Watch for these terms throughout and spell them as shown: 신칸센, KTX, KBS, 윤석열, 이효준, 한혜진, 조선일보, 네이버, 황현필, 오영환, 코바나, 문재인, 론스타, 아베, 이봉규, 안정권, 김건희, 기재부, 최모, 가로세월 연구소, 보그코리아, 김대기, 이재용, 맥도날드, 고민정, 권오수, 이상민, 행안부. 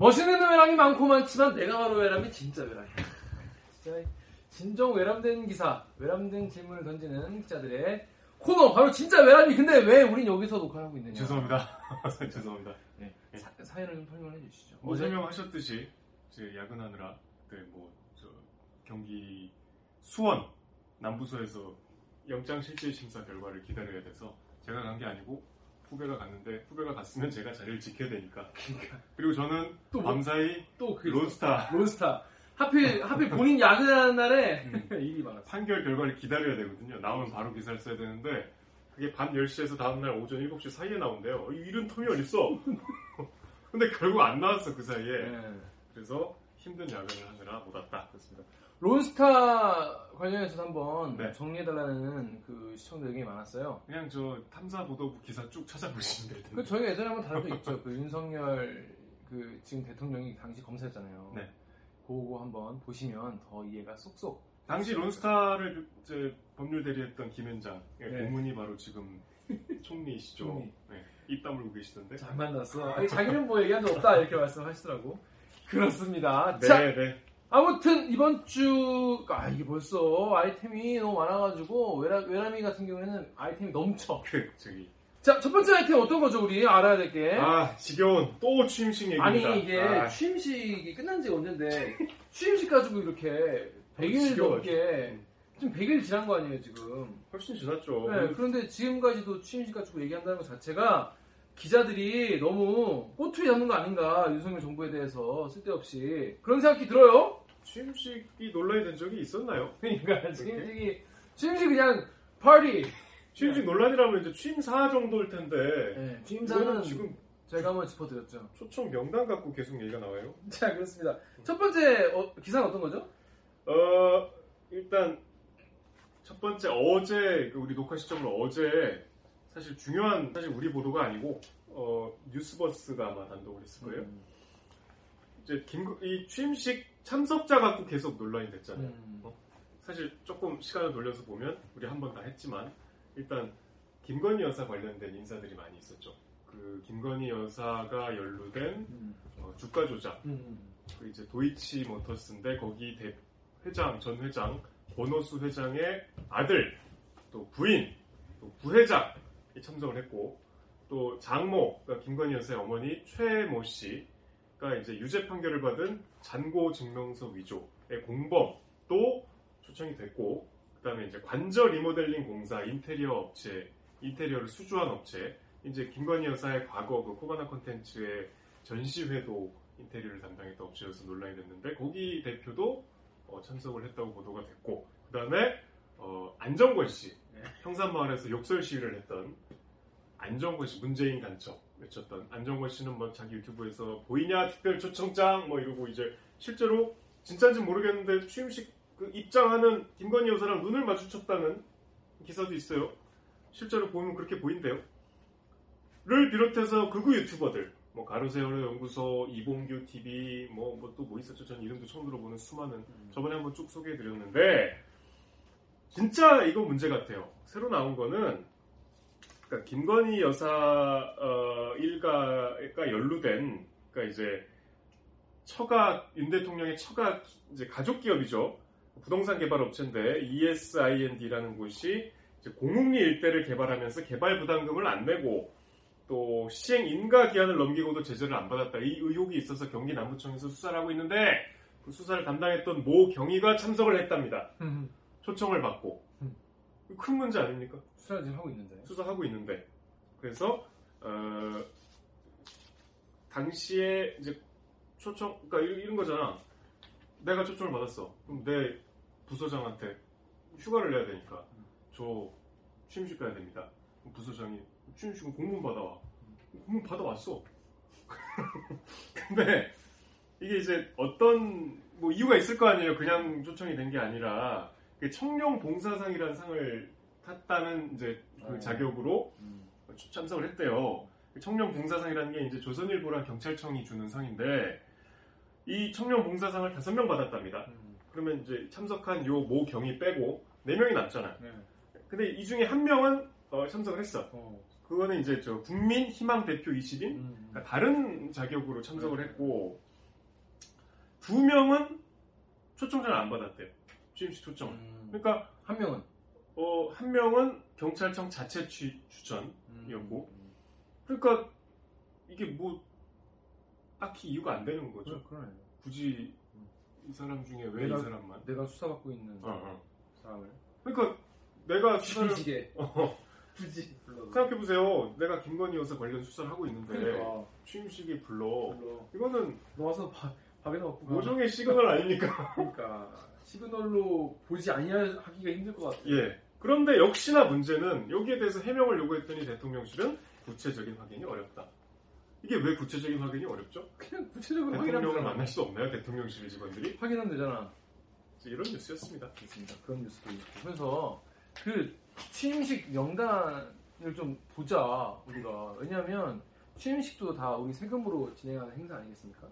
멋있는 외람이 많고 많지만 내가 바로 외람이 진짜 외람이야. 진짜 진정 외람된 기사, 외람된 질문을 던지는 기자들의 코너 바로 진짜 외람이. 근데 왜 우린 여기서 녹화를 하고 있느냐. 죄송합니다. 죄송합니다. 네. 사연을 좀 설명해 주시죠. 뭐 설명하셨듯이 제 야근하느라 그때 뭐 저 경기 수원 남부서에서 영장 실질 심사 결과를 기다려야 돼서 제가 간 게 아니고 후배가 갔는데, 후배가 갔으면 제가 자리를 지켜야 되니까. 그러니까. 그리고 저는 또 밤사이 또 론스타. 하필 본인 야근하는 날에 일이 많았어요. 판결 결과를 기다려야 되거든요. 나오면 바로 기사를 써야 되는데 그게 밤 10시에서 다음날 오전 7시 사이에 나온대요. 이런 텀이 어딨어. 근데 결국 안 나왔어, 그 사이에. 그래서 힘든 야근을 하느라 못 왔다. 그렇습니다. 론스타 관련해서 한번 정리해달라는 그 시청자 의견이 많았어요. 그냥 저 탐사보도부 기사 쭉 찾아보시면 될 텐데. 저희가 예전에 한번 다룬 적 있죠. 그 윤석열 그 지금 대통령이 당시 검사였잖아요. 네. 그거 한번 보시면 더 이해가 쏙쏙. 당시 론스타를 이제 법률 대리했던 김현장의 고문이 바로 지금 총리이시죠. 총리. 네. 입 다물고 계시던데. 잘 만났어. 아니, 자기는 뭐 얘기한 적 없다 이렇게 말씀하시더라고. 그렇습니다. 네, 자. 네. 아무튼 이번 주 이게 벌써 아이템이 너무 많아가지고 외람이 같은 경우에는 아이템이 넘쳐. 자, 첫 번째 아이템 어떤 거죠? 우리 알아야 될 게. 지겨운 또 취임식 얘기입니다. 아니 이게 취임식이 끝난 지가 언젠데 취임식 가지고 이렇게 100일 넘게 지금 100일 지난 거 아니에요 지금? 훨씬 지났죠. 네, 그런데 지금까지도 취임식 가지고 얘기한다는 것 자체가 기자들이 너무 꼬투리 잡는 거 아닌가, 윤석열 정부에 대해서 쓸데없이 그런 생각이 들어요. 취임식이 논란이 된 적이 있었나요? 그러니까 취임식이 그냥 파티. 취임식 논란이라면 이제 취임사 정도일 텐데. 네, 취임사는 지금 제가 한번 짚어드렸죠. 초청 명단 갖고 계속 얘기가 나와요. 자, 그렇습니다. 첫 번째 기사는 어떤 거죠? 일단 첫 번째 어제 우리 녹화 시점으로 어제. 사실 중요한, 사실 우리 보도가 아니고 뉴스버스가 아마 단독을 했을 거예요. 이제 이 취임식 참석자 갖고 계속 논란이 됐잖아요. 사실 조금 시간을 돌려서 보면 우리 한 번 다 했지만 일단 김건희 여사 관련된 인사들이 많이 있었죠. 그 김건희 여사가 연루된 주가 조작, 그리고 이제 도이치 모터스인데 거기 전 회장 권오수 회장의 아들, 또 부인, 또 부회장 참석을 했고, 또 장모, 그러니까 김건희 여사의 어머니 최모 씨가 이제 유죄 판결을 받은 잔고 증명서 위조의 공범도 초청이 됐고, 그다음에 이제 관절 리모델링 공사 인테리어를 수주한 업체, 이제 김건희 여사의 과거 그 코바나 콘텐츠의 전시회도 인테리어를 담당했던 업체여서 논란이 됐는데 거기 대표도 참석을 했다고 보도가 됐고, 그다음에 안정권 씨, 평산마을에서 욕설 시위를 했던 안정권 씨, 문재인 간첩 외쳤던 안정권 씨는 뭐 자기 유튜브에서 보이냐 특별 초청장 뭐 이러고 이제 실제로 진짜인지 모르겠는데 취임식 그 입장하는 김건희 여사랑 눈을 마주쳤다는 기사도 있어요. 실제로 보면 그렇게 보인대요. 를 비롯해서 극우 유튜버들, 뭐 가로세월 연구소, 이봉규 TV, 뭐 또 뭐 있었죠. 전 이름도 처음 들어보는 수많은, 저번에 한번 쭉 소개해드렸는데. 진짜 이거 문제 같아요. 새로 나온 거는, 그러니까 김건희 여사 일가가 연루된, 그러니까 이제 윤 대통령의 처가 이제 가족 기업이죠. 부동산 개발 업체인데 ESIND라는 곳이 이제 공흥리 일대를 개발하면서 개발 부담금을 안 내고 또 시행 인가 기한을 넘기고도 제재를 안 받았다, 이 의혹이 있어서 경기 남부청에서 수사를 하고 있는데 그 수사를 담당했던 모 경위가 참석을 했답니다. 초청을 받고. 큰 문제 아닙니까? 수사 지금 하고 있는데. 그래서 당시에 이제 초청, 그러니까 이런 거잖아. 내가 초청을 받았어. 그럼 내 부서장한테 휴가를 내야 되니까 저 취임식 가야 됩니다. 부서장이 취임식은 공문 받아와. 공문 받아왔어. 근데 이게 이제 어떤 뭐 이유가 있을 거 아니에요. 그냥 초청이 된 게 아니라. 청룡 봉사상이라는 상을 탔다는 이제 그 자격으로 참석을 했대요. 청룡 봉사상이라는 게 이제 조선일보랑 경찰청이 주는 상인데 이 청룡 봉사상을 5명 받았답니다. 그러면 이제 참석한 요 모 경위 빼고 4명이 남잖아. 네. 근데 이 중에 1명은 참석을 했어. 그거는 이제 저 국민 희망 대표 20인, 그러니까 다른 자격으로 참석을 했고 두 명은 초청전을 안 받았대요. 취임식 초청을. 그러니까 한 명은? 한 명은 경찰청 자체 추천이었고 그러니까 이게 뭐 딱히 이유가 안 되는 거죠. 그래. 굳이 이 사람 중에 왜 이 사람만? 내가 수사받고 있는 사람을. 그러니까 내가 수사를 굳이 생각해보세요. 내가 김건희 여사 관련 수사를 하고 있는데 그러니까. 취임식이 불러. 이거는 와서 밥에다 먹고 모종의 시그널 아닙니까? 그러니까 시그널로 보지 아니하기가 힘들 것 같아요. 예. 그런데 역시나 문제는 여기에 대해서 해명을 요구했더니 대통령실은 구체적인 확인이 어렵다. 이게 왜 구체적인 확인이 어렵죠? 그냥 구체적으로 확인하면 대통령을 만날 수 없나요? 대통령실 직원들이? 확인하면 되잖아. 이런 뉴스였습니다. 그렇습니다. 그런 뉴스도 있고. 그래서 그 취임식 명단을 좀 보자 우리가. 왜냐하면 취임식도 다 우리 세금으로 진행하는 행사 아니겠습니까?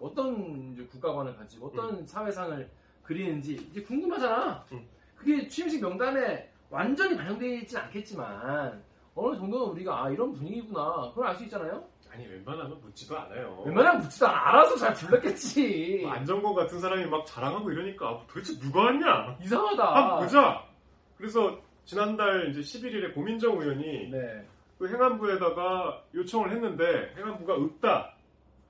어떤 이제 국가관을 가지고 어떤 사회상을 그리는지 이제 궁금하잖아. 그게 취임식 명단에 완전히 반영되어 있진 않겠지만 어느 정도는 우리가 이런 분위기구나 그걸 알 수 있잖아요. 아니 웬만하면 묻지도 않아요. 웬만하면 묻지도 않아. 알아서 잘 불렀겠지. 뭐 안정권 같은 사람이 막 자랑하고 이러니까 도대체 누가 왔냐? 이상하다. 한번 보자. 그래서 지난달 이제 11일에 고민정 의원이 네. 그 행안부에다가 요청을 했는데 행안부가 없다.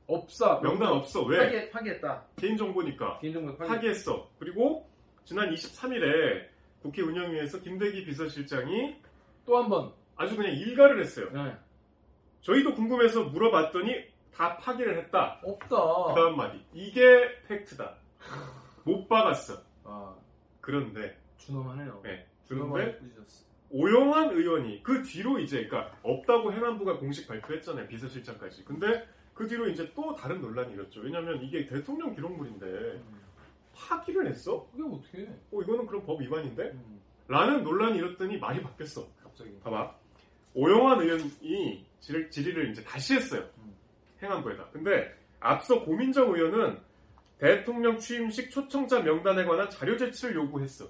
없어. 명단 없어. 왜? 파기했다. 개인정보니까. 개인정보 파기했어. 그리고 지난 23일에 국회 운영위에서 김대기 비서실장이 또 한 번 아주 그냥 일가를 했어요. 네. 저희도 궁금해서 물어봤더니 다 파기를 했다. 없다. 그 다음 마디. 이게 팩트다. 못 박았어. 아. 그런데. 준엄하네요. 네. 그런데 오영환 의원이 그 뒤로 이제 그러니까 없다고 행안부가 공식 발표했잖아요. 비서실장까지. 근데 그 뒤로 이제 또 다른 논란이 일었죠. 왜냐하면 이게 대통령 기록물인데 파기를 했어? 그게 어떻게 해? 이거는 그럼 법 위반인데? 라는 논란이 일었더니 말이 바뀌었어. 갑자기. 봐봐. 오영환 의원이 질의를 이제 다시 했어요. 행안부에다. 근데 앞서 고민정 의원은 대통령 취임식 초청자 명단에 관한 자료 제출을 요구했어.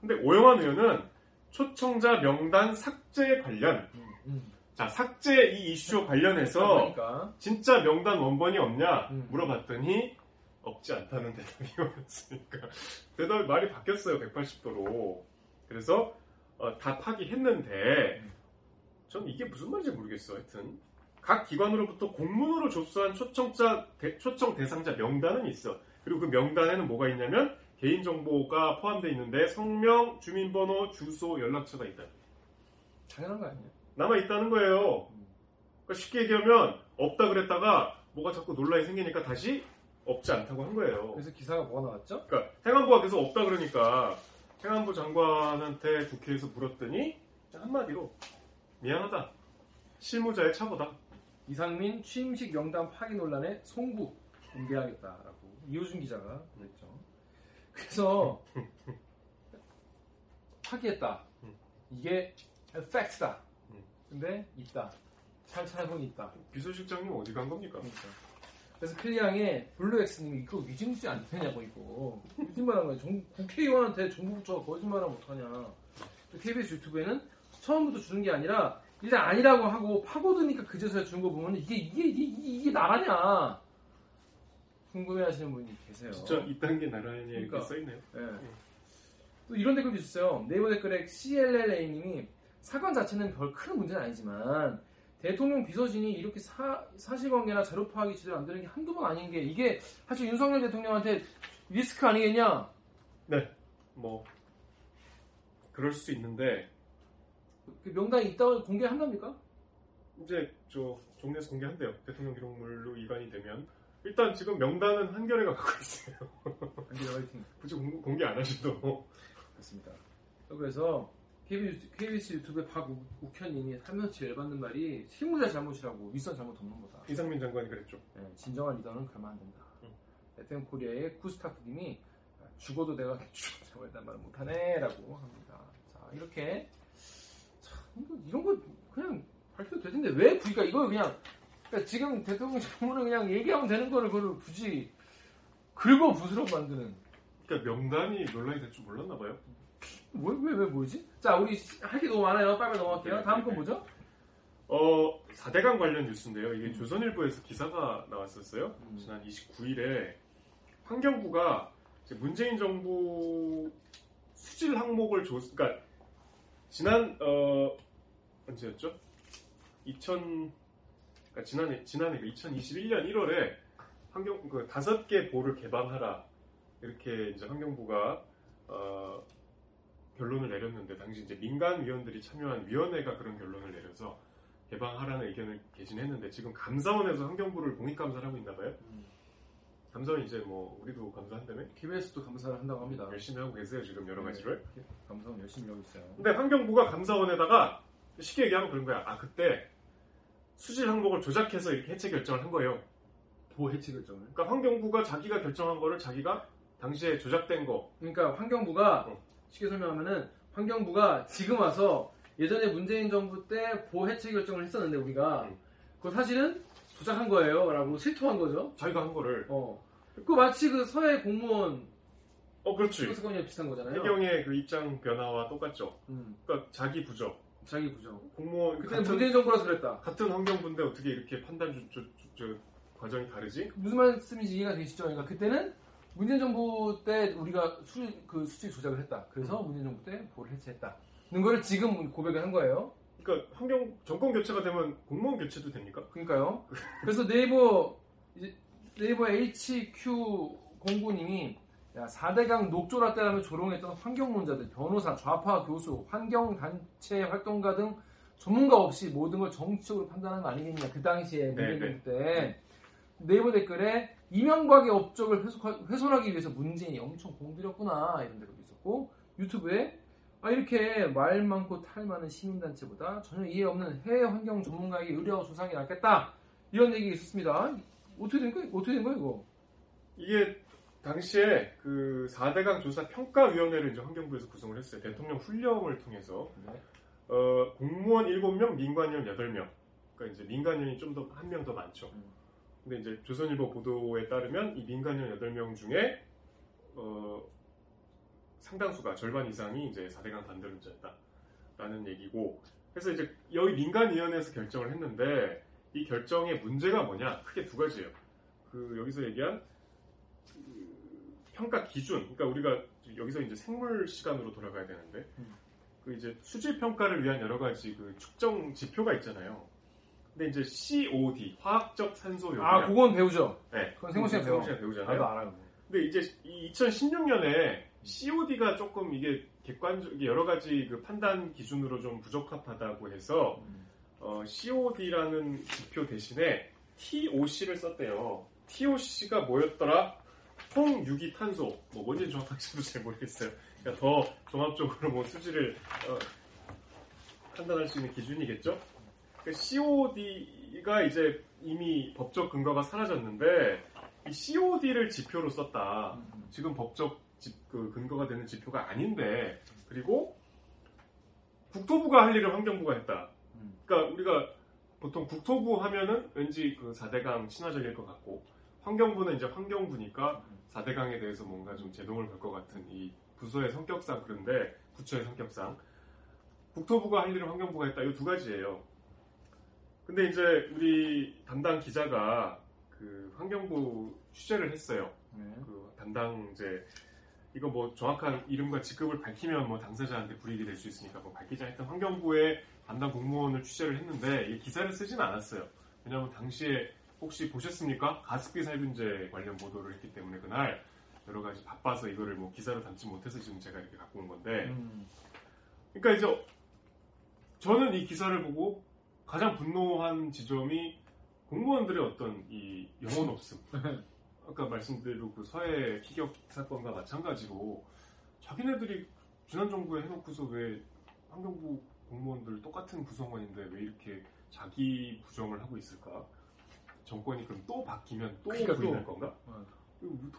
근데 오영환 의원은 초청자 명단 삭제에 관련 자 삭제 이 이슈 관련해서 진짜 명단 원본이 없냐 물어봤더니 없지 않다는 대답이었으니까 대답이 말이 바뀌었어요. 180도로. 그래서 다 파기했는데 전 이게 무슨 말인지 모르겠어. 하여튼 각 기관으로부터 공문으로 접수한 초청 대상자 명단은 있어. 그리고 그 명단에는 뭐가 있냐면 개인정보가 포함되어 있는데 성명, 주민번호, 주소, 연락처가 있다. 당연한 거 아니에요? 남아있다는 거예요. 그러니까 쉽게 얘기하면 없다 그랬다가 뭐가 자꾸 논란이 생기니까 다시 없지 않다고 한 거예요. 그래서 기사가 뭐가 나왔죠? 그러니까 행안부가 계속 없다 그러니까 행안부 장관한테 국회에서 물었더니 한마디로 미안하다. 실무자의 차보다. 이상민 취임식 명단 파기 논란에 송구 공개하겠다라고 이효준 기자가 그랬죠. 그래서 파기했다. 이게 팩트다. 근데 있다. 찰찰보니 있다. 비서실장님 어디 간 겁니까? 그러니까. 그래서 클리앙에 블루엑스님 이거 위증죄 안 되냐고 이거 거짓말한 거야. 국회의원한테 정부 부처가 거짓말하면 어떡하냐. KBS 유튜브에는 처음부터 주는 게 아니라 일단 아니라고 하고 파고드니까 그제서야 주는 거 보면 이게 나라냐. 궁금해하시는 분이 계세요. 진짜 이딴 게 나라냐 그러니까, 이렇게 써있네요. 예. 또 이런 댓글도 있었어요. 네이버 댓글에 CLLA님이 사건 자체는 별 큰 문제는 아니지만 대통령 비서진이 이렇게 사실관계나 자료 파악이 제대로 안 되는 게 한두 번 아닌 게 이게 사실 윤석열 대통령한테 리스크 아니겠냐? 네. 뭐 그럴 수 있는데 그 명단이 있다고 공개한답니까? 이제 저 정리해서 공개한대요. 대통령 기록물로 이관이 되면 일단 지금 명단은 한겨레가 갖고 있어요. 굳이 공개 안 하셔도. 그렇습니다. 그래서 KBS 유튜브에 박욱현님이 하면서 열받는 말이 실무자 잘못이라고 윗선 잘못 없는 거다. 이상민 장관이 그랬죠. 네, 진정한 리더는 그러면 안 된다. 에텐 코리아의 구스타프님이 죽어도 내가 죽어도 일단 말을 못하네라고 합니다. 자 이렇게 참, 이런 거 그냥 발표도 되는데 왜 우리가 이걸 그냥 그러니까 지금 대통령 정부는 그냥 얘기하면 되는 거를 그걸 굳이 긁어 부스럭 만드는. 그러니까 명단이 논란이 될 줄 몰랐나 봐요. 왜 뭐지? 자 우리 할 게 너무 많아요. 빨리 넘어갈게요. 네, 다음 건 뭐죠? 4대강 관련 뉴스인데요. 이게 조선일보에서 기사가 나왔었어요. 지난 29일에 환경부가 이제 문재인 정부 수질 항목을 그러니까 지난 언제였죠? 2021년 1월에 환경 그 5개 보를 개방하라 이렇게 이제 환경부가 결론을 내렸는데 당시 이제 민간 위원들이 참여한 위원회가 그런 결론을 내려서 개방하라는 의견을 개진했는데 지금 감사원에서 환경부를 공익 감사를 하고 있나 봐요. 감사원 이제 뭐 우리도 감사한다며? KBS도 감사를 한다고 합니다. 열심히 하고 계세요 지금 여러 가지를. 네, 감사원 열심히 하고 있어요. 근데 환경부가 감사원에다가 쉽게 얘기하면 그런 거야. 아 그때 수질 항목을 조작해서 이렇게 해체 결정을 한 거예요. 뭐 해체 결정을? 그러니까 환경부가 자기가 결정한 거를 자기가 당시에 조작된 거. 그러니까 환경부가 쉽게 설명하면은 환경부가 지금 와서 예전에 문재인 정부 때 보 해체 결정을 했었는데 우리가 그거 사실은 조작한 거예요라고 실토한 거죠. 자기가 한 거를. 그 마치 그 서해 공무원. 그렇지. 그 사건이랑 비슷한 거잖아요. 해경의 그 입장 변화와 똑같죠. 그러니까 자기 부적. 자기 부정. 공무원. 그때 문재인 정부라서 그랬다. 같은 환경부인데 어떻게 이렇게 판단 과정이 다르지? 무슨 말씀인지 이해가 되시죠? 그러니까 그때는 문재인 정부 때 우리가 수치 조작을 했다. 그래서 문재인 정부 때 보를 해체했다. 는 거를 지금 고백을 한 거예요. 그러니까 정권 교체가 되면 공무원 교체도 됩니까? 그러니까요. 그래서 네이버 HQ09님이 야, 4대강 녹조라 때라며 조롱했던 환경론자들, 변호사, 좌파 교수, 환경단체 활동가 등 전문가 없이 모든 걸 정치적으로 판단한 거 아니겠냐. 그 당시에 문재인 때 네이버 댓글에 이명박의 업적을 훼손하기 위해서 문재인이 엄청 공들였구나 이런 댓글도 있었고 유튜브에 이렇게 말 많고 탈 많은 시민단체보다 전혀 이해 없는 해외 환경 전문가에게 의뢰하고 조상이 낫겠다 이런 얘기가 있었습니다. 어떻게 된 거예요 이거? 이게 당시에 그 4대강 조사 평가위원회를 이제 환경부에서 구성을 했어요. 대통령 훈령을 통해서. 네. 공무원 7명, 민관위원 8명. 그러니까 이제 민관위원이 좀 더, 1명 더 많죠. 근데 이제 조선일보 보도에 따르면 이 민관위원 8명 중에, 상당수가, 절반 이상이 이제 4대강 반대론자였다. 라는 얘기고. 그래서 이제 여기 민관위원회에서 결정을 했는데, 이 결정의 문제가 뭐냐? 크게 두 가지예요. 그, 여기서 얘기한, 평가 기준, 그러니까 우리가 여기서 이제 생물 시간으로 돌아가야 되는데, 그 이제 수질 평가를 위한 여러 가지 그 측정 지표가 있잖아요. 근데 이제 COD, 화학적 산소 용량. 그건 배우죠. 네, 그건 생물 시간 배우잖아요. 나도 알아요. 근데 이제 2016년에 COD가 조금 이게 객관적 여러 가지 그 판단 기준으로 좀 부적합하다고 해서 COD라는 지표 대신에 TOC를 썼대요. TOC가 뭐였더라? 통 유기탄소, 뭐 뭔지 정확한지도 잘 모르겠어요. 그러니까 더 종합적으로 뭐 수질을 판단할 수 있는 기준이겠죠. 그러니까 COD가 이제 이미 법적 근거가 사라졌는데 이 COD를 지표로 썼다. 지금 법적 근거가 되는 지표가 아닌데 그리고 국토부가 할 일을 환경부가 했다. 그러니까 우리가 보통 국토부 하면은 왠지 그 4대강 친화적일 것 같고. 환경부는 이제 환경부니까 4대강에 대해서 뭔가 좀 제동을 걸 것 같은 이 부서의 성격상 그런데 부처의 성격상 국토부가 할 일을 환경부가 했다. 이 두 가지예요. 근데 이제 우리 담당 기자가 그 환경부 취재를 했어요. 그 담당 이제 이거 뭐 정확한 이름과 직급을 밝히면 뭐 당사자한테 불이익이 될 수 있으니까 뭐 밝히자 했던 환경부의 담당 공무원을 취재를 했는데 이 기사를 쓰진 않았어요. 왜냐하면 당시에 혹시 보셨습니까? 가습기 살균제 관련 보도를 했기 때문에 그날 여러 가지 바빠서 이거를 뭐 기사로 담지 못해서 지금 제가 이렇게 갖고 온 건데 그러니까 이제 저는 이 기사를 보고 가장 분노한 지점이 공무원들의 어떤 이 영혼 없음 아까 말씀드린 그 서해 피격 사건과 마찬가지로 자기네들이 지난 정부에 해놓고서 왜 환경부 공무원들 똑같은 구성원인데 왜 이렇게 자기 부정을 하고 있을까? 정권이 그럼 또 바뀌면 또 부인할 건가?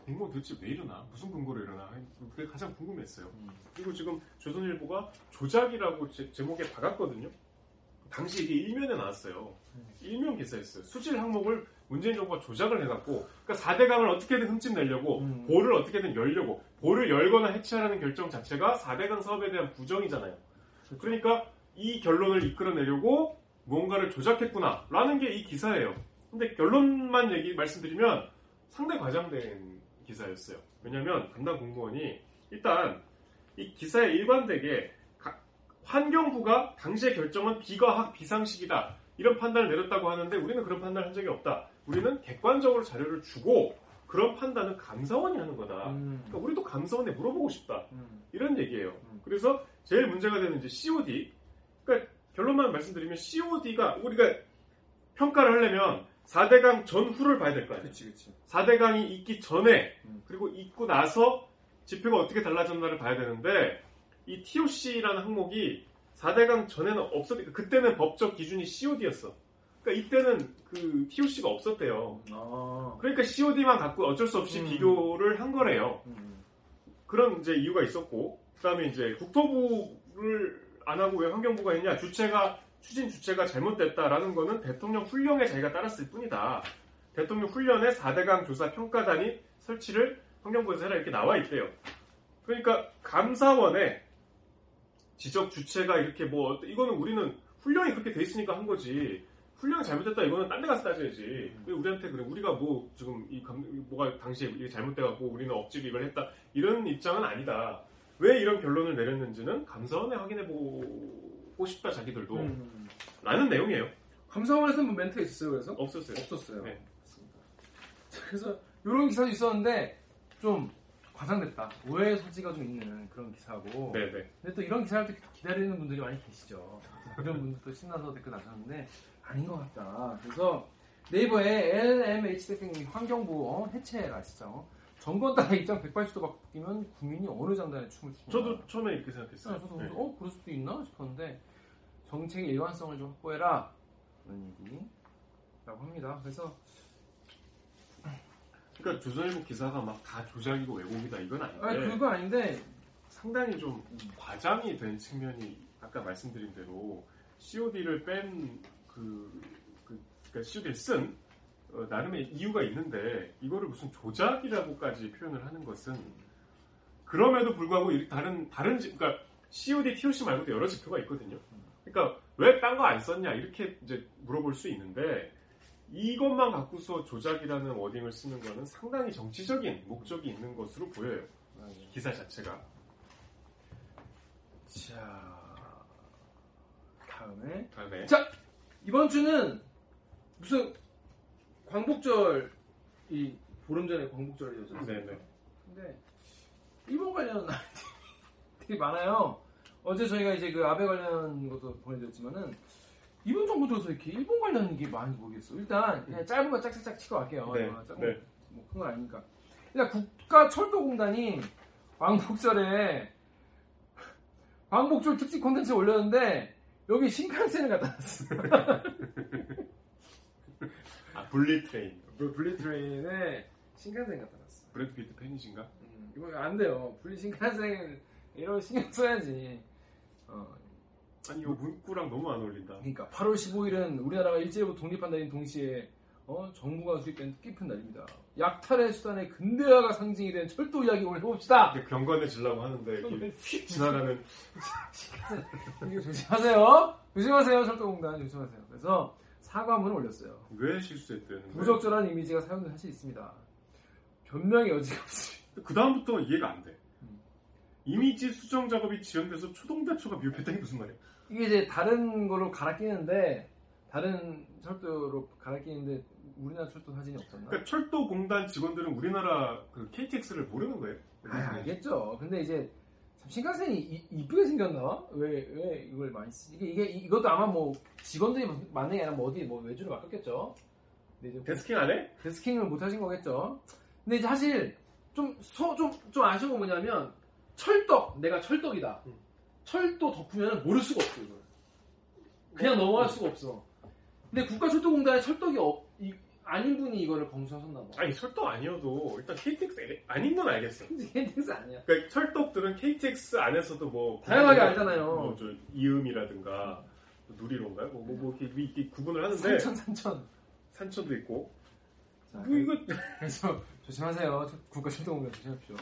공무원 도대체 왜 이러나? 무슨 근거로 이러나? 그게 가장 궁금했어요. 그리고 지금 조선일보가 조작이라고 제목에 박았거든요. 당시 이게 일면에 나왔어요. 일면 기사였어요. 수질 항목을 문재인 정부가 조작을 해갖고 그러니까 4대강을 어떻게든 흠집내려고 보를 어떻게든 열려고 보를 열거나 해체하라는 결정 자체가 4대강 사업에 대한 부정이잖아요. 그러니까 이 결론을 이끌어내려고 뭔가를 조작했구나 라는 게 이 기사예요. 근데 결론만 말씀드리면 상당히 과장된 기사였어요. 왜냐하면 담당 공무원이 일단 이 기사에 일관되게 환경부가 당시의 결정은 비과학 비상식이다 이런 판단을 내렸다고 하는데 우리는 그런 판단을 한 적이 없다. 우리는 객관적으로 자료를 주고 그런 판단은 감사원이 하는 거다. 그러니까 우리도 감사원에 물어보고 싶다. 이런 얘기예요. 그래서 제일 문제가 되는 이제 COD. 그러니까 결론만 말씀드리면 COD가 우리가 평가를 하려면 4대강 전후를 봐야 될 거 아니에요. 그치. 4대강이 있기 전에 그리고 있고 나서 지표가 어떻게 달라졌나를 봐야 되는데 이 TOC라는 항목이 4대강 전에는 없었으니까 그때는 법적 기준이 COD였어. 그러니까 이때는 그 TOC가 없었대요. 아. 그러니까 COD만 갖고 어쩔 수 없이 비교를 한 거래요. 그런 이제 이유가 있었고 그다음에 이제 국토부를 안 하고 왜 환경부가 했냐? 추진 주체가 잘못됐다라는 거는 대통령 훈령에 자기가 따랐을 뿐이다. 대통령 훈련에 4대강 조사 평가단이 설치를 환경부에서 해라 이렇게 나와 있대요. 그러니까 감사원에 지적 주체가 이렇게 뭐 이거는 우리는 훈령이 그렇게 돼 있으니까 한 거지. 훈령이 잘못됐다 이거는 딴 데 가서 따져야지. 왜 우리한테 그래? 우리가 뭐 지금 뭐가 당시에 이게 잘못돼갖고 우리는 억지로 이걸 했다 이런 입장은 아니다. 왜 이런 결론을 내렸는지는 감사원에 확인해보고 싶다 자기들도 라는 내용이에요. 감사원에서는 뭐 멘트가 있었어요? 그래서? 없었어요. 네. 그래서 이런 기사도 있었는데 좀 과장됐다. 오해의 소지가 좀 있는 그런 기사고. 네네. 근데 또 이런 기사를 또 기다리는 분들이 많이 계시죠. 이런 분들도 신나서 댓글 나셨는데 아닌 것 같다. 그래서 네이버에 LMH 대표님이 환경부 해체라 진짜. 정권 따라 입장 180도 바뀌면 국민이 어느 장단에 춤을 추나. 저도 처음에 이렇게 생각했어요. 저도 네. 그럴 수도 있나 싶었는데 정책의 일관성을 좀 확보해라 이런 얘기라고 합니다. 그래서 그러니까 조선일보 기사가 막 다 조작이고 왜곡이다 이건 아닌데. 아니 그거 아닌데 상당히 좀 과장이 된 측면이 아까 말씀드린 대로 COD를 뺀 그러니까 COD를 쓴. 나름의 이유가 있는데 이거를 무슨 조작이라고까지 표현을 하는 것은 그럼에도 불구하고 다른 그러니까 COD, TOC 말고도 여러 지표가 있거든요. 그러니까 왜 딴 거 안 썼냐 이렇게 이제 물어볼 수 있는데 이것만 갖고서 조작이라는 워딩을 쓰는 거는 상당히 정치적인 목적이 있는 것으로 보여요. 맞아요. 기사 자체가. 자 다음에 자 이번 주는 무슨 광복절이 보름 전에 광복절이었잖아요. 네네. 근데 일본 관련 되게 많아요. 어제 저희가 이제 그 아베 관련 것도 보내드렸지만은 이번 정부 들어서 이렇게 일본 관련 게 많이 모르겠어. 일단 그냥 짧은 거 짝짝짝 치고 갈게요. 네. 네. 뭐 큰 건 아니니까. 일단 국가철도공단이 광복절 특집 콘텐츠 올렸는데 여기 신칸센을 갖다 놨어. 분리트레인에 신칸센 갖다 놨어. 브래드 피트 팬이신가? 이거 안 돼요. 분리 신칸센 이런 신경 써야지. 아니 이거 문구랑 너무 안 어울린다. 그러니까 8월 15일은 우리나라가 일제로부터 독립한 날인 동시에 정부가 수립된 뜻깊은 날입니다. 약탈의 수단에 근대화가 상징이 된 철도 이야기 오늘 해봅시다. 경건해지려고 하는데 이게 지나가는 신칸센 이거 조심하세요. 철도공단 조심하세요. 그래서 사과문을 올렸어요. 왜 실수했대요? 부적절한 이미지가 사용된 사실 있습니다. 변명의 여지가 없습니다. 그 다음부터 이해가 안 돼. 이미지 수정 작업이 지연돼서 초동대처가 미흡했다니 무슨 말이야? 이게 이제 다른 걸로 갈아끼는데 다른 철도로 갈아끼는데 우리나라 철도 사진이 없었나? 그러니까 철도공단 직원들은 우리나라 그 KTX를 모르는 거예요? 알겠죠. 근데 이제 신칸센이 이쁘게 생겼나? 왜 이걸 많이 쓰지? 이게 이것도 아마 뭐 직원들이 만약에 아니라 뭐 어디 뭐 외주를 맡겼겠죠. 근데 이제 데스킹 안 해? 데스킹을 못 하신 거겠죠. 근데 이제 사실 좀 아쉬운 건 뭐냐면 철떡 내가 철떡이다. 철도 덮으면 모를 수가 없어 이걸. 그냥 넘어갈 수가 없어. 근데 국가철도공단에 철떡이 아닌 분이 이거를 검수하셨나 봐. 아니 철도 아니어도 일단 KTX 아닌 건 알겠어. KTX 아니야. 그러니까 철도들은 KTX 안에서도 뭐 다양하게 알잖아요. 뭐 저 이음이라든가 누리론가요? 뭐 이렇게 구분을 하는데. 산천도 있고. 자, 뭐 이거 그래서 조심하세요. 국가철도공단 조심하십시오.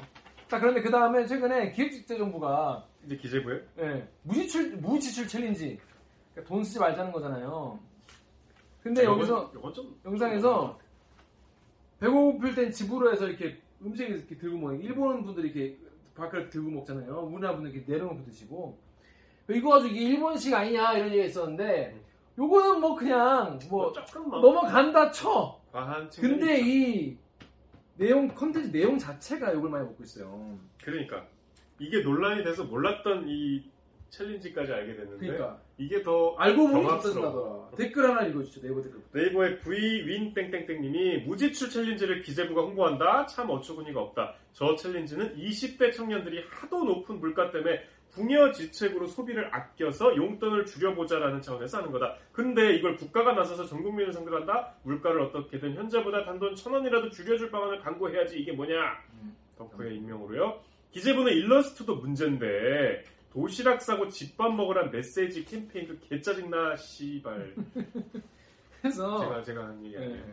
자 그런데 그 다음에 최근에 기획재정부가 이제 기재부에 무지출 챌린지. 그러니까 돈 쓰지 말자는 거잖아요. 근데 여기서 영상에서 배고플 땐 집으로 해서 이렇게 음식을 이렇게 들고 먹는, 일본 분들이 이렇게 밥그릇 들고 먹잖아요. 우리나라 분들 이렇게 내려놓고 드시고. 이거 가지고 이게 일본식 아니냐 이런 얘기가 있었는데, 요거는 뭐 그냥 뭐 넘어간다 쳐. 근데 이 내용, 컨텐츠 내용 자체가 욕을 많이 먹고 있어요. 그러니까 이게 논란이 돼서 몰랐던 이 챌린지까지 알게 됐는데, 그러니까 이게 더 알고 보니 덧쓴다더라. 댓글 하나 읽어주죠. 네이버 댓글. 네이버의 vwin땡땡땡님이 무지추 챌린지를 기재부가 홍보한다. 참 어처구니가 없다. 저 챌린지는 20대 청년들이 하도 높은 물가 때문에 궁여지책으로 소비를 아껴서 용돈을 줄여보자라는 차원에서 하는 거다. 근데 이걸 국가가 나서서 전 국민을 상대로 한다? 물가를 어떻게든 현재보다 단돈 1,000원이라도 줄여줄 방안을 강구해야지 이게 뭐냐? 덕후의 익명으로요. 기재부는 일러스트도 문제인데 도시락 싸고 집밥 먹으란 메시지 캠페인도 개짜증나 씨발. 그래서 제가 한 얘기 아니에요.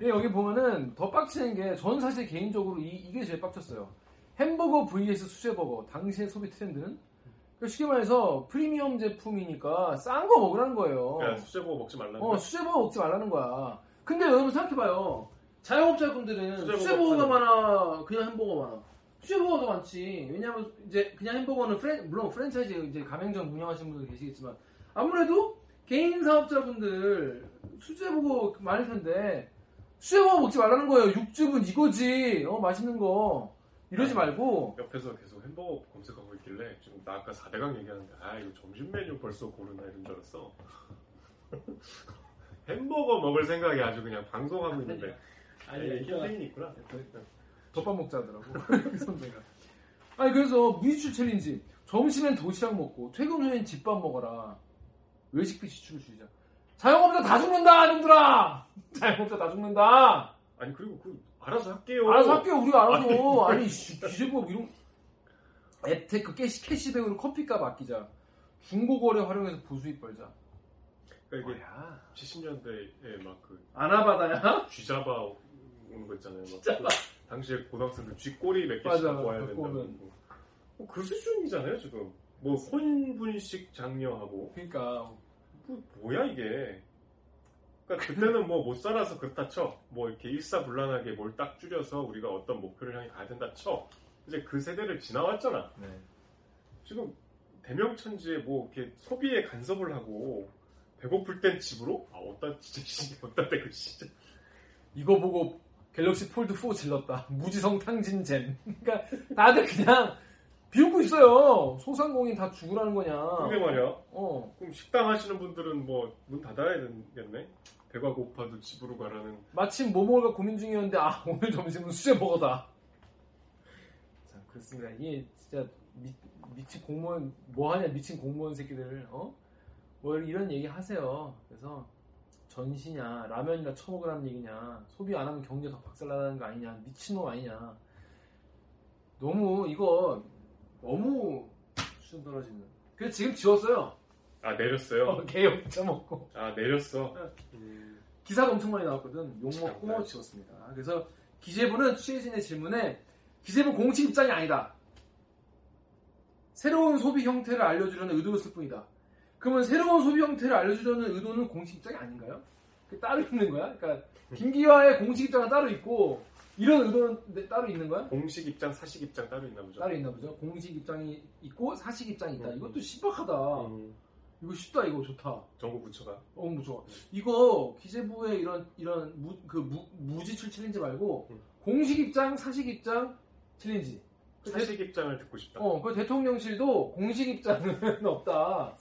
네. 여기 보면은 더 빡치는 게, 저는 사실 개인적으로 이게 제일 빡쳤어요. 햄버거 vs 수제버거, 당시의 소비 트렌드는? 그러니까 쉽게 말해서 프리미엄 제품이니까 싼 거 먹으라는 거예요. 야, 수제버거 먹지 말라는 거야. 수제버거 먹지 말라는 거야. 근데 여러분 생각해봐요. 자영업자분들은 수제버거가 많아, 그냥 햄버거 많아? 수제버거도 많지. 왜냐면 이제 그냥 햄버거는 물론 프랜차이즈 이제 가맹점 운영하시는 분들 계시겠지만, 아무래도 개인 사업자분들 수제버거 많을 텐데 수제버거 먹지 말라는 거예요. 육즙은 이거지. 맛있는 거. 이러지 말고. 옆에서 계속 햄버거 검색하고 있길래, 지금 나 아까 4대강 얘기하는데, 아, 이거 점심 메뉴 벌써 고르나 이런 줄 알았어. 햄버거 먹을 생각이 아주 그냥 방송하고 있는데. 아니, 힐링이 있구나. 덮밥 먹자 하더라고. 그 선배가. 아니, 그래서 무지추 챌린지. 점심엔 도시락 먹고, 퇴근 후엔 집밥 먹어라. 외식비 지출을 줄이자. 자영업자 다 죽는다, 형들아! 자영업자 다 죽는다! 아니, 그리고 알아서 할게요. 알아서 할게요. 우리가 알아서. 아니, 기재부가 이런 앱테크 캐시백으로 커피값 아끼자. 중고거래 활용해서 보수입 벌자. 그러니까 이게 70년대에 막 그 아나바다야? 쥐잡아 오는 거 있잖아요. 막 당시에 고등학생들 쥐꼬리 몇 개씩 모아야 된다고. 그 수준이잖아요, 지금. 뭐 혼분식 장려하고. 그러니까 뭐야 이게. 그러니까 그때는 뭐 못 살아서 그렇다 쳐. 뭐 이렇게 일사불란하게 뭘 딱 줄여서 우리가 어떤 목표를 향해 가야 된다 쳐. 이제 그 세대를 지나왔잖아. 네. 지금 대명천지에 뭐 이렇게 소비에 간섭을 하고, 배고플 땐 집으로? 아, 어따 진짜 어따 대고 진짜. 이거 보고 갤럭시 폴드 4 질렀다. 무지성 탕진잼. 그러니까 다들 그냥 비웃고 있어요. 소상공인 다 죽으라는 거냐. 그게 말이야. 그럼 식당 하시는 분들은 뭐 문 닫아야 되겠네. 배가 고파도 집으로 가라는. 마침 뭐 먹을까 고민 중이었는데, 아, 오늘 점심은 수제버거다. 자, 그렇습니다. 이게 진짜 미친 공무원 뭐하냐, 미친 공무원 새끼들. 뭐 이런 얘기 하세요. 그래서 전시냐, 라면이나 처먹으라는 얘기냐, 소비 안 하면 경제 더 박살나는 거 아니냐, 미친놈 아니냐. 너무 이거 너무 수준 떨어지는. 그래서 지금 지웠어요. 아, 내렸어요? 개욕 처먹고. 아, 내렸어. 기사가 엄청 많이 나왔거든. 욕먹고 지웠습니다. 그래서 기재부는 취재진의 질문에, 기재부 공식 입장이 아니다, 새로운 소비 형태를 알려주려는 의도였을 뿐이다. 그러면 새로운 소비 형태를 알려주려는 의도는 공식 입장이 아닌가요? 따로 있는 거야? 그러니까 김기화의 공식 입장은 따로 있고, 이런 의도는 따로 있는 거야? 공식 입장, 사식 입장 따로 있나 보죠. 따로 있나 보죠. 공식 입장이 있고 사식 입장이 있다. 이것도 신박하다. 이거 쉽다. 이거 좋다. 정부부처가. 부처가. 이거 기재부의 이런 무지출 챌린지 말고 공식 입장, 사식 입장 챌린지. 사식 입장을 듣고 싶다. 그 대통령실도 공식 입장은 없다.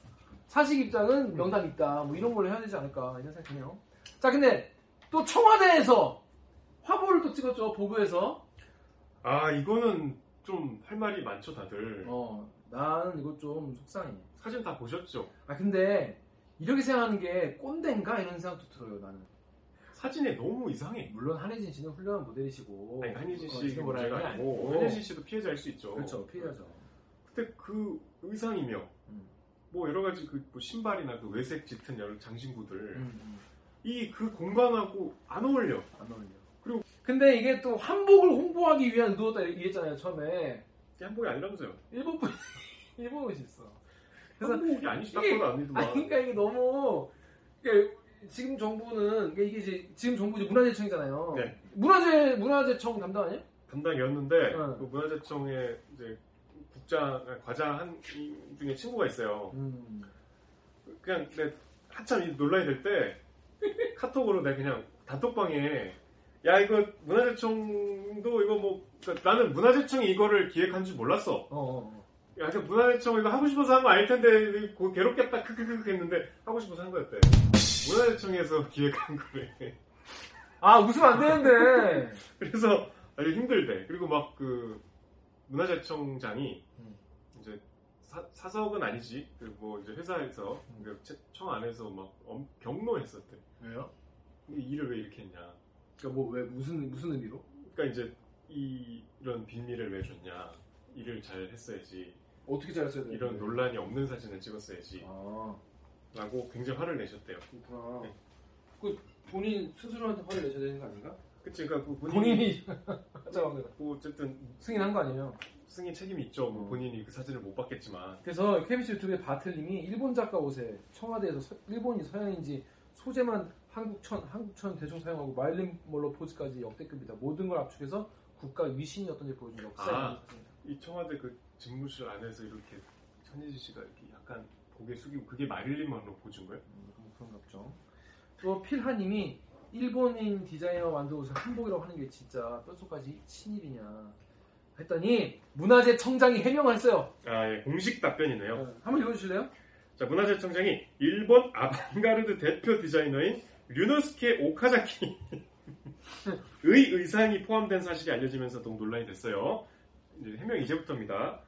사식 입장은 명단 있다. 뭐 이런 걸로 해야 되지 않을까 이런 생각이 드네요. 자, 근데 또 청와대에서 화보를 또 찍었죠, 보도에서. 아, 이거는 좀 할 말이 많죠, 다들. 나는 이거 좀 속상해. 사진 다 보셨죠? 아, 근데 이렇게 생각하는 게 꼰대인가 이런 생각도 들어요, 나는. 사진이 너무 이상해. 물론 한혜진 씨는 훌륭한 모델이시고. 아니, 한혜진 씨는 문제가 아니고. 한혜진 씨도 피해자일 수 있죠. 그렇죠, 피해자죠. 그때 그 의상이며, 뭐 여러 가지 그 뭐 신발이나 그 외색 짙은 여러 장신구들, 이 그 공간하고 안 어울려. 안 어울려. 근데 이게 또 한복을 홍보하기 위한 누웠다 이랬잖아요, 처음에. 한복이 아니라면서요. 일본 옷이 있어. 그래서 한복이 아니시다. 그러니까 이게 너무, 그러니까 지금 정부는, 이게 이제 지금 정부 문화재청이잖아요. 네. 문화재청 담당 아니에요? 담당이었는데 그 문화재청에 이제 국장 과장 한 중에 친구가 있어요. 그냥 내 한참 논란이 될 때 카톡으로 내 그냥 단톡방에 야 이거 문화재청도 이거 뭐 그러니까 나는 문화재청이 이거를 기획한 줄 몰랐어. 야 근데 문화재청 이거 하고 싶어서 한 거 아닐 텐데 괴롭겠다 크크크 했는데 하고 싶어서 한 거였대. 문화재청에서 기획한 거래. 아 웃으면 안 되는데. 그래서 아주 힘들대. 그리고 막 그 문화재청장이 이제 사석은 아니지. 그 뭐 이제 회사에서 청 안에서 막 경로했었대. 왜요? 일을 왜 이렇게 했냐. 그러니까 뭐 왜 무슨 의미로? 그러니까 이제 이런 빌미를 왜 줬냐. 일을 잘 했어야지. 어떻게 잘했어야 돼? 이런 논란이 없는 사진을 찍었어야지. 아. 라고 굉장히 화를 내셨대요. 그렇구나. 네. 그 본인 스스로한테 화를 내셔야 되는 거 아닌가? 그치, 그러니까 그 본인이 하자마자 뭐 어쨌든 승인한 거 아니에요? 승인 책임이 있죠. 뭐 본인이 그 사진을 못 봤겠지만. 그래서 KBS 유튜브의 바틀님이 일본 작가 옷에 청와대에서 일본이 서양인지 소재만 한국천 대충 사용하고 마일린 몰로 포즈까지 역대급이다. 모든 걸 압축해서 국가 위신이 어떤지 보여준 역사입니다. 아, 이 청와대 그 집무실 안에서 이렇게 천희지 씨가 이렇게 약간 고개 숙이고 그게 마일린 몰로 포즈인 거예요? 그런가 보죠. 또 필하님이 일본인 디자이너 만든 옷을 한복이라고 하는 게 진짜 뼛속까지 친일이냐 했더니 문화재청장이 해명을 했어요. 아, 예. 공식 답변이네요. 네. 한번 읽어주실래요? 자, 문화재청장이 일본 아방가르드 대표 디자이너인 류노스케 오카자키의 의상이 포함된 사실이 알려지면서 논란이 됐어요. 이제 해명이 이제부터입니다.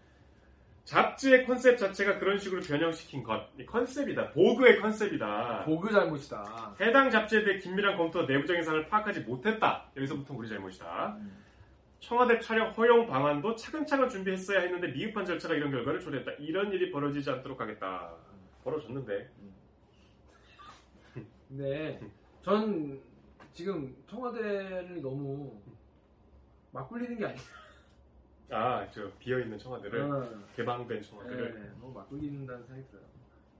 잡지의 컨셉 자체가 그런 식으로 변형시킨 것. 컨셉이다. 보그의 컨셉이다. 보그 잘못이다. 해당 잡지에 대해 긴밀한 검토와 내부적인 사안을 파악하지 못했다. 여기서부터 우리 잘못이다. 청와대 촬영 허용 방안도 차근차근 준비했어야 했는데 미흡한 절차가 이런 결과를 초래했다. 이런 일이 벌어지지 않도록 하겠다. 벌어졌는데. 네. 전 지금 청와대를 너무 막 굴리는 게 아니에요. 아, 저 비어있는 청와대를 개방된 청와대를 너무 막 굴린다는 생각이 들어요.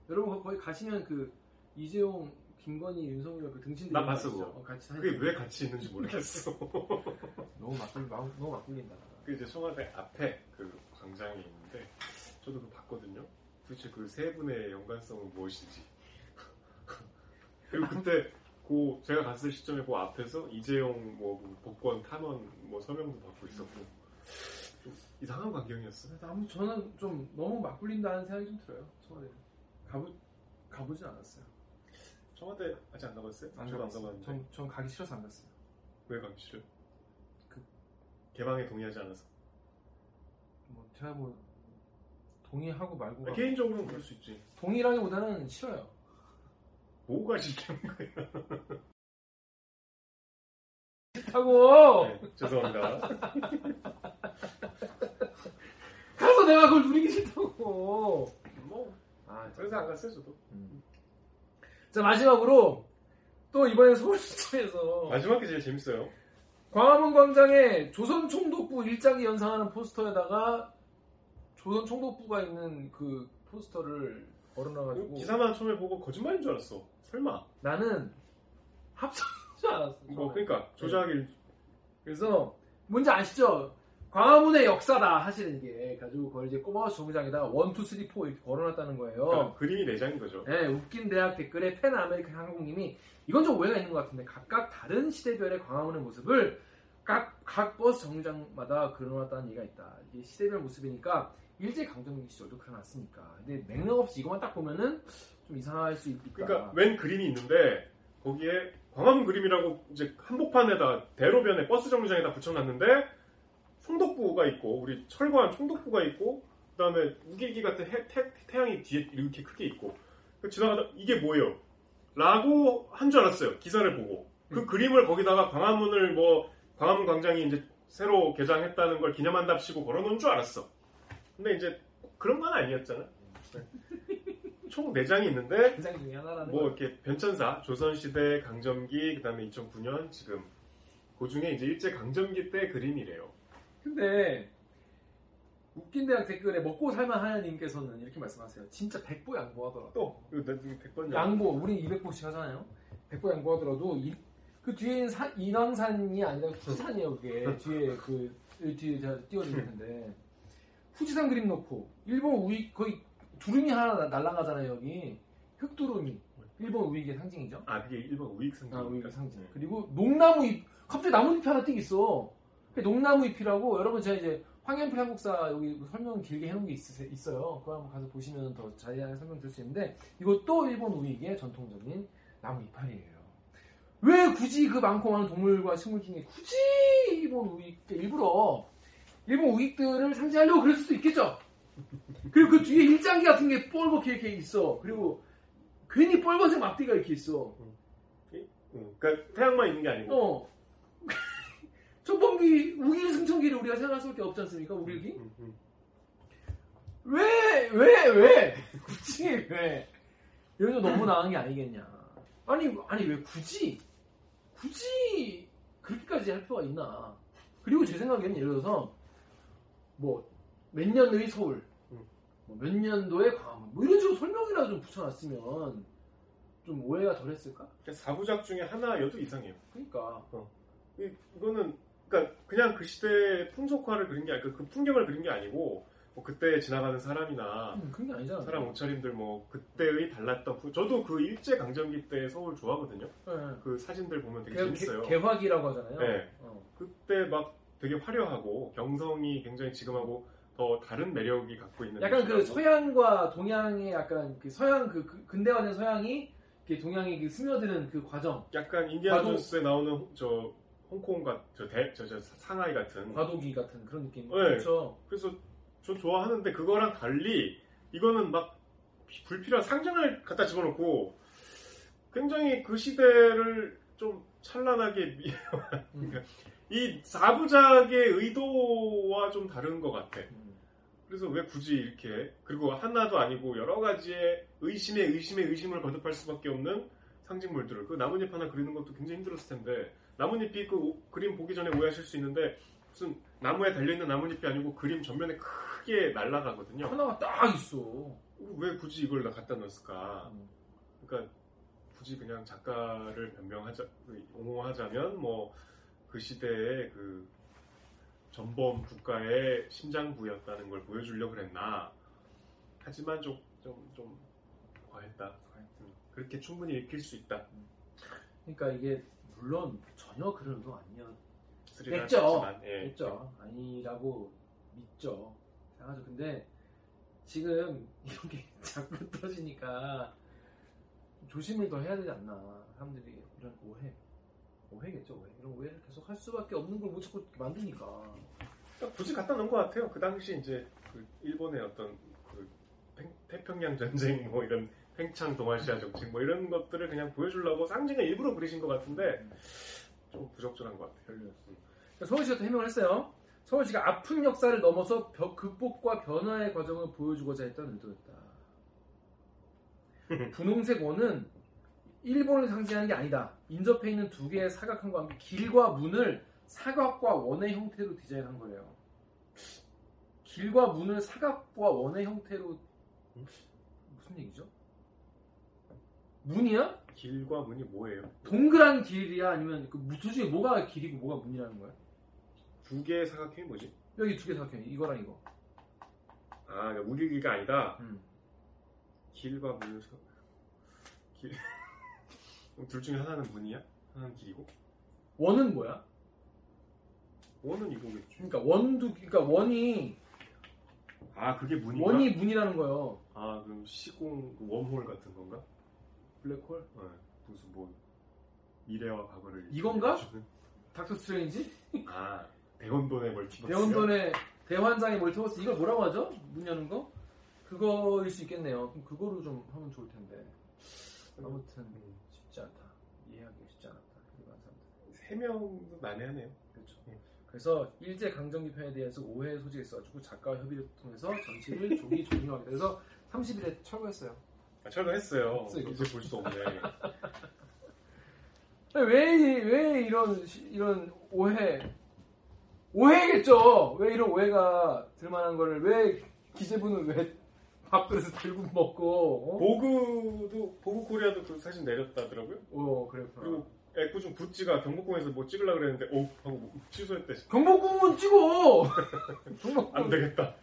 여러분 거기 가시면 그 이재용, 김건희, 윤석열 그 등신들 나 봤어 그거. 같이 그게 왜 같이 있는지 모르겠어. 너무 막 굴린다. 그 이제 청와대 앞에 그 광장이 있는데 저도 그거 봤거든요. 도대체 그 세 분의 연관성은 무엇인지. 그리고 그때 그 제가 갔을 시점에 그 앞에서 이재용 뭐 복권 탄원 뭐 서명도 받고 있었고. 좀 이상한 광경이었어요. 저는 좀 너무 막 굴린다는 생각이 좀 들어요. 청와대 가보진 않았어요. 청와대 아직 안 가봤어요? 저도 안 가봤는데. 전 가기 싫어서 안 갔어요. 왜 가기 싫어요? 그 개방에 동의하지 않아서. 뭐 제가 뭐 동의하고 말고. 아, 개인적으로는 그럴 수 있지. 동의라기보다는 싫어요. 뭐가 싫다는 거예요? 하고 네, 죄송합니다. 그래서 내가 그걸 누리기 싫다고. 뭐 그래서 안 갔어요 저도. 자 마지막으로 또 이번에 서울시청에서 마지막이 제일 재밌어요. 광화문 광장에 조선총독부 일장이 연상하는 포스터에다가 조선총독부가 있는 그 포스터를 걸어놔가지고 기사만 처음에 보고 거짓말인 줄 알았어. 설마 나는 합성 뭐 그러니까 조작일. 그래서 뭔지 아시죠? 광화문의 역사다 하시는 이게 가지고 그걸 이제 꼬마우스 정류장에다가 1, 2, 3, 4 이렇게 걸어놨다는 거예요. 그러니까 그림이 내장인 거죠. 네, 웃긴 대학 댓글에 팬 아메리칸 항공님이 이건 좀 오해가 있는 것 같은데 각각 다른 시대별의 광화문의 모습을 각 버스 정류장마다 그려놨다는 얘기가 있다. 이게 시대별 모습이니까 일제강점기 시절도 그려놨으니까. 근데 맥락 없이 이것만 딱 보면은 좀 이상할 수 있다. 그러니까 웬 그림이 있는데 거기에 광화문 그림이라고 이제 한복판에다 대로변에 버스 정류장에다 붙여놨는데 총독부가 있고 우리 철거한 총독부가 있고 그다음에 우길기 같은 태양이 뒤에 이렇게 크게 있고 지나가다 이게 뭐예요? 라고 한 줄 알았어요. 기사를 보고 그 그림을 거기다가 광화문을 뭐 광화문 광장이 이제 새로 개장했다는 걸 기념한답시고 걸어놓은 줄 알았어. 근데 이제 그런 건 아니었잖아. 총 4장이 있는데 뭐 이렇게 변천사, 조선시대, 강점기, 그 다음에 2009년, 지금 그 중에 이제 일제강점기 때 그림이래요. 근데 웃긴 대학 댓글에 먹고 살만 하는 님께서는 이렇게 말씀하세요. 진짜 100보 양보하더라도 또! 이거 100번 양보 우린 200보씩 하잖아요. 100보 양보하더라도 그 뒤에 산 인왕산이 아니라 후지산이에요. 그게 뒤에 그 뒤에 제가 띄워드렸는데 후지산 그림 놓고 일본 우익 거의 두루미 하나 날아가잖아요. 여기 흑두루미 일본 우익의 상징이죠. 아 그게 일본 우익 상징. 아 우익 상징. 그리고 농나무 잎 갑자기 나뭇잎 하나 띄기 있어. 농나무 잎이라고 여러분 제가 이제 황현필 한국사 여기 설명 길게 해놓은 게 있어요. 그거 한번 가서 보시면 더 자세하게 설명 드릴 수 있는데 이것도 일본 우익의 전통적인 나무 이파리예요. 왜 굳이 그 많고 많은 동물과 식물 중에 굳이 일본 우익들 일부러 일본 우익들을 상징하려고 그럴 수도 있겠죠. 그리고 그 뒤에 일장기 같은 게 뻘겋게 이렇게 있어. 그리고 괜히 뻘겋색 막대기가 이렇게 있어. 그러니까 태양만 있는 게 아니고. 초범기 우길 승천기를 우리가 생각할 수밖에 없지 않습니까? 우길기? 왜? 굳이 왜? 여기서 너무 나은 게 아니겠냐? 아니 왜 굳이 그렇게까지 할 필요가 있나? 그리고 제 생각에는 예를 들어서 뭐 몇 년의 서울, 뭐 몇 년도의 광화문 뭐 이런 식으로 설명이라도 좀 붙여놨으면 좀 오해가 덜했을까? 그러니까 4부작 중에 하나여도 이상해요. 그러니까. 이거는 그러니까 그냥 그 시대의 풍속화를 그린 게 아니고 그 풍경을 그린 게 아니고 뭐 그때 지나가는 사람이나 그게 아니잖아. 사람 옷차림들 뭐 그때의 달랐던 저도 그 일제 강점기 때 서울 좋아하거든요. 네. 그 사진들 보면 되게 재밌어요. 개화기라고 하잖아요. 네. 그때 막 되게 화려하고 경성이 굉장히 지금하고 더 다른 매력이 갖고 있는. 약간 그 서양과 동양의 약간 그 서양 그 근대화된 서양이 동양이 그 스며드는 그 과정. 약간 인디아나 존스에 나오는 저 홍콩 같은 저 상하이 같은 과도기 같은 그런 느낌. 네. 그렇죠. 그래서 저 좋아하는데 그거랑 달리 이거는 막 불필요한 상징을 갖다 집어넣고 굉장히 그 시대를 좀 찬란하게 그러니까 이 4부작의 의도와 좀 다른 것 같아. 그래서 왜 굳이 이렇게 그리고 하나도 아니고 여러 가지의 의심을 거듭할 수밖에 없는 상징물들을 그 나뭇잎 하나 그리는 것도 굉장히 힘들었을 텐데 나뭇잎이 그 그림 보기 전에 오해하실 수 있는데 무슨 나무에 달려있는 나뭇잎이 아니고 그림 전면에 크게 날아가거든요. 하나가 딱 있어. 왜 굳이 이걸 갖다 넣었을까? 그러니까 굳이 그냥 작가를 옹호하자면 뭐 그 시대의 그 전범 국가의 심장부였다는 걸 보여주려고 그랬나? 하지만 좀 과했다. 그렇게 충분히 읽힐 수 있다. 그러니까 이게 물론 전혀 그런 의도 아니었. 됐죠. 아니라고 믿죠. 생각하죠. 근데 지금 이렇게 자꾸 터지니까 조심을 더 해야 되지 않나. 사람들이 이런 오해겠죠. 이런 오해를 계속 할 수밖에 없는 걸 못 자꾸 만드니까. 굳이 갖다 놓은 것 같아요. 그 당시 이제 그 일본의 어떤 그 태평양 전쟁 뭐 이런 팽창 동아시아 정책 뭐 이런 것들을 그냥 보여주려고 상징을 일부러 그리신 것 같은데. 좀 부적절한 것 같아요. 서울시가 또 해명을 했어요. 서울시가 아픈 역사를 넘어서 극복과 변화의 과정을 보여주고자 했던 의도였다. 분홍색 원은 일본을 상징하는 게 아니다. 인접해 있는 두 개의 사각형과 함께 길과 문을 사각과 원의 형태로 디자인한 거예요. 길과 문을 사각과 원의 형태로 무슨 얘기죠? 문이야? 길과 문이 뭐예요? 동그란 길이야? 아니면 그 두 중에 뭐가 길이고 뭐가 문이라는 거야? 두 개의 사각형이 뭐지? 여기 두 개의 사각형이 이거랑 이거. 아, 그러니까 우길기가 아니다? 길과 문을 길. 둘 중에 하나는 문이야? 하나는 길이고? 원은 뭐야? 원은 이거겠지. 그러니까 원이 아, 그게 문이야? 원이 문이라는 거예요. 아, 그럼 시공 웜홀 같은 건가? 블랙홀? 네, 무슨 뭐 미래와 과거를 이건가? 닥터 스트레인지? 아, 대혼돈의 멀티버스. 대혼돈의 대환장의 멀티버스. 이걸 뭐라고 하죠? 문 여는 거? 그거일 수 있겠네요. 그럼 그거로 좀 하면 좋을 텐데. 아무튼 쉽지 않다. 이해하기 쉽지 않았다. 일반 사람들. 세 명도 난해하네요. 그렇죠. 그래서 일제 강점기 편에 대해서 오해의 소지가 있어가지고 작가와 협의를 통해서 전시를 조기조정하게 돼서 30일에 철거했어요. 철거했어요. 이제 볼 수 없네. 왜 이런 오해겠죠. 왜 이런 오해가 들만한 거를 왜 기재부는 왜 밥그릇에 들고 먹고? 보그도 보그코리아도 그 사진 내렸다더라고요. 그래요. 그리고 애꿎은 구찌가 경복궁에서 뭐 찍으려고 그랬는데 오 하고 취소했대. 경복궁은 찍어. 경복궁. 안 되겠다.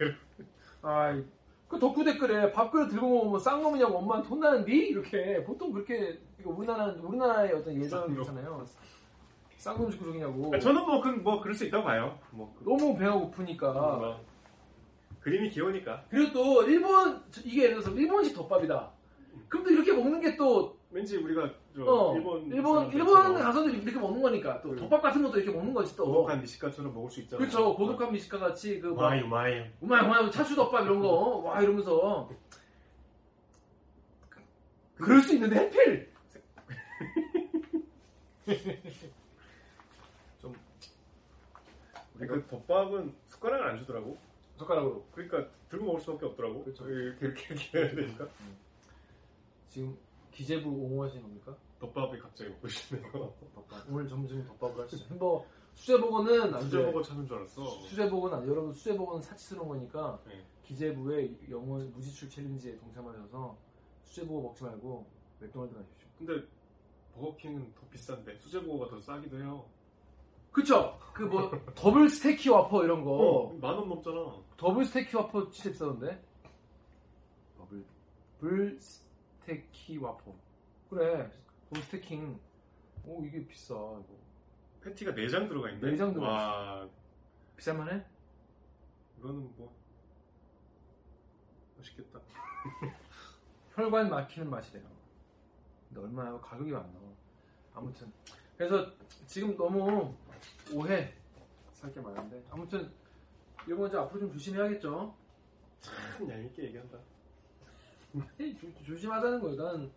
아이 그 덕후 댓글에 밥그릇 들고 먹으면 쌍놈이냐고 엄마한테 혼나는디? 이렇게 보통 그렇게 우리나라의 어떤 예전 있잖아요. 쌍놈 식구족이냐고. 저는 뭐 그럴 수 있다고 봐요. 뭐 너무 배가 고프니까. 그림이 귀여우니까. 그리고 또 일본 이게 예를 들어서 일본식 덮밥이다. 그럼 또 이렇게 먹는 게 또 왠지 우리가 일본 가서도 이렇게 먹는 거니까 또 덮밥 같은 것도 이렇게 먹는 거지 또. 고독한 미식가처럼 먹을 수 있잖아. 그렇죠. 고독한 미식가 같이 그 우마이 차추 덮밥 이런 거 와 이러면서 그럴 수 있는데 해필 좀 우리가 그 덮밥은 숟가락을 안 주더라고. 젓가락으로. 그러니까 들고 먹을 수밖에 없더라고. 그렇죠. 이렇게 해야 되니까. 지금 기재부 옹호하시는 겁니까? 덮밥이 갑자기 먹고 싶네요. 덮밥. 오늘 점심 덮밥을 하시죠. 뭐 수제버거는 안 수제버거 찾는 줄 알았어. 수제버거는 안 여러분 수제버거는 사치스러운 거니까 네. 기재부의 영원 무지출 챌린지에 동참하셔서 수제버거 먹지 말고 맥도날드 가십시오. 근데 버거킹은 더 비싼데 수제버거가 더 싸기도 해요. 그쵸? 그 뭐 더블 스테이키 와퍼 이런 거 10,000원 넘잖아. 더블 스테이키 와퍼 진짜 비싸던데. 더블 스테이키 와퍼. 그래. 더블 스테킹. 오 이게 비싸. 이거. 패티가 4장 들어가 있네. 4장 들어가 있어. 비쌀만해? 이거는 뭐 맛있겠다. 혈관 막히는 맛이래요. 근데 얼마나 가격이 안 나와. 아무튼. 그래서 지금 너무 오해 살 게 많은데 아무튼 이번 이제 앞으로 좀 조심해야겠죠. 참 얄밉게 얘기한다. 조심하자는 거예요. 난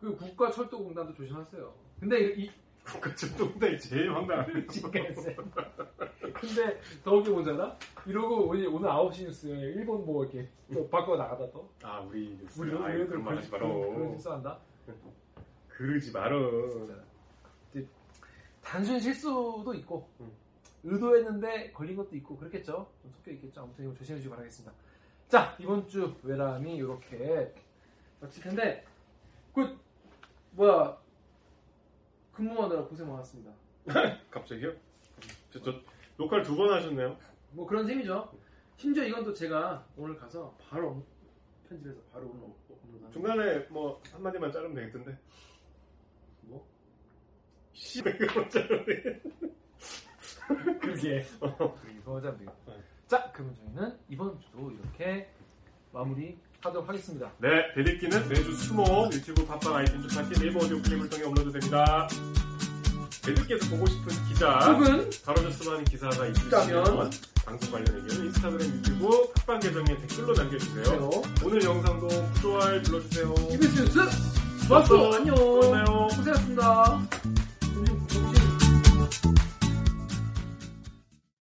그 국가철도공단도 조심하세요. 근데 이 국가철도공단이 제일 황당하네요. 근데 더 웃긴 뭔지 알아? 이러고 오늘 9시 뉴스에 일본 뭐 이렇게 또 밖으로 나가다 또. 아 우리 뉴스. 우리 그런 말 하지 마라. 그런 뉴스 한다. 그러지 마라. 단순 실수도 있고 의도했는데 걸린 것도 있고 그렇겠죠. 좀 섞여 있겠죠. 아무튼 이거 조심해 주시기 바라겠습니다. 자 이번 주 외람이 이렇게 마칠 텐데 그 뭐야 근무하느라 고생 많았습니다. 갑자기요? 저 녹화를 2번 하셨네요. 뭐 그런 셈이죠. 심지어 이건 또 제가 오늘 가서 바로 편집해서 바로 올라오고 중간에 뭐 한마디만 자르면 되겠던데. 뭐? 그게 이거잖아요. 자, 그러면 저희는 이번 주도 이렇게 마무리하도록 하겠습니다. 네, 대리기는 매주 수목 유튜브 팟빵 아이튠즈 팟캐스트 네이버 오디오 클립을 통해 업로드됩니다. 대리께서 보고 싶은 기사 혹은 다뤄졌으면 하는 기사가 있으시면 방송 관련 의견 인스타그램 유튜브 팟빵 계정에 댓글로 남겨주세요. 오늘 영상도 좋아요 눌러주세요. 이비스 뉴스 왔어. 안녕. 고생하셨습니다.